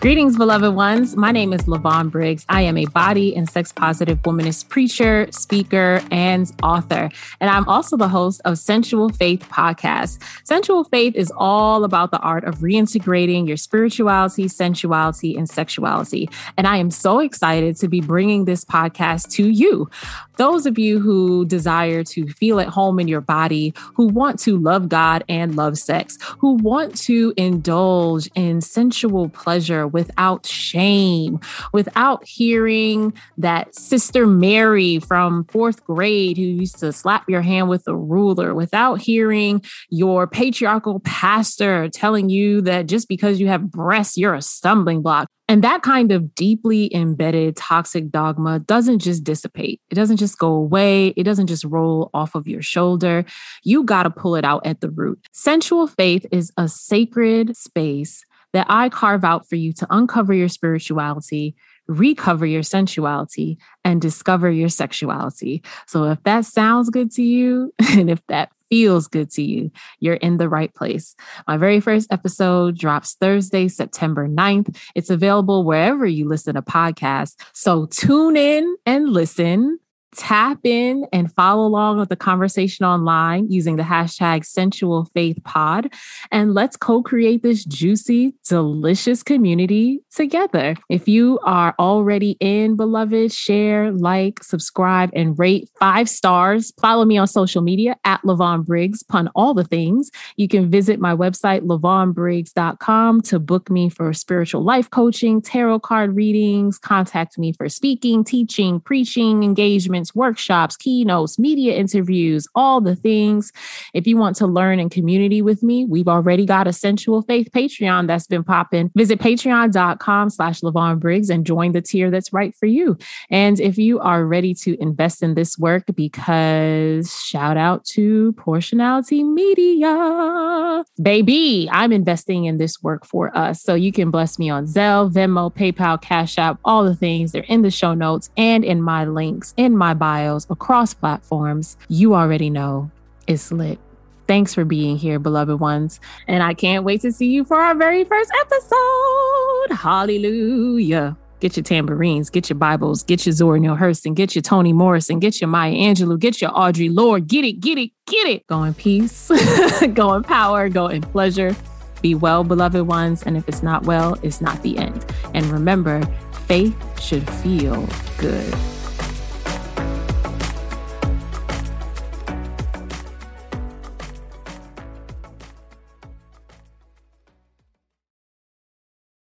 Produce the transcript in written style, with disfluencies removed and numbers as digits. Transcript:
Greetings, beloved ones. My name is LaVon Briggs. I am a body and sex-positive womanist preacher, speaker, and author. And I'm also the host of Sensual Faith Podcast. Sensual Faith is all about the art of reintegrating your spirituality, sensuality, and sexuality. And I am so excited to be bringing this podcast to you. Those of you who desire to feel at home in your body, who want to love God and love sex, who want to indulge in sensual pleasure without shame, without hearing that Sister Mary from fourth grade who used to slap your hand with a ruler, without hearing your patriarchal pastor telling you that just because you have breasts, you're a stumbling block. And that kind of deeply embedded toxic dogma doesn't just dissipate. It doesn't just go away. It doesn't just roll off of your shoulder. You got to pull it out at the root. Sensual Faith is a sacred space that I carve out for you to uncover your spirituality, recover your sensuality, and discover your sexuality. So if that sounds good to you, and if that feels good to you, you're in the right place. My very first episode drops Thursday, September 9th. It's available wherever you listen to podcasts. So tune in and listen. Tap in and follow along with the conversation online using the hashtag Sensual Faith Pod. And let's co-create this juicy, delicious community together. If you are already in, beloved, share, like, subscribe, and rate 5 stars. Follow me on social media at LaVon Briggs, pun all the things. You can visit my website, lavonbriggs.com, to book me for spiritual life coaching, tarot card readings, contact me for speaking, teaching, preaching, engagement, workshops, keynotes, media interviews, all the things. If you want to learn in community with me, we've already got a Sensual Faith Patreon that's been popping. Visit patreon.com/LaVon Briggs and join the tier that's right for you. And if you are ready to invest in this work, because shout out to Portionality Media, baby, I'm investing in this work for us. So you can bless me on Zelle, Venmo, PayPal, Cash App, all the things. They're in the show notes and in my links, in my bios, across platforms. You already know it's lit. Thanks for being here, beloved ones. And I can't wait to see you for our very first episode. Hallelujah. Get your tambourines, get your Bibles, get your Zora Neale Hurston, get your Toni Morrison, get your Maya Angelou, get your Audre Lorde. Get it, get it, get it. Go in peace, go in power, go in pleasure. Be well, beloved ones. And if it's not well, it's not the end. And remember, faith should feel good.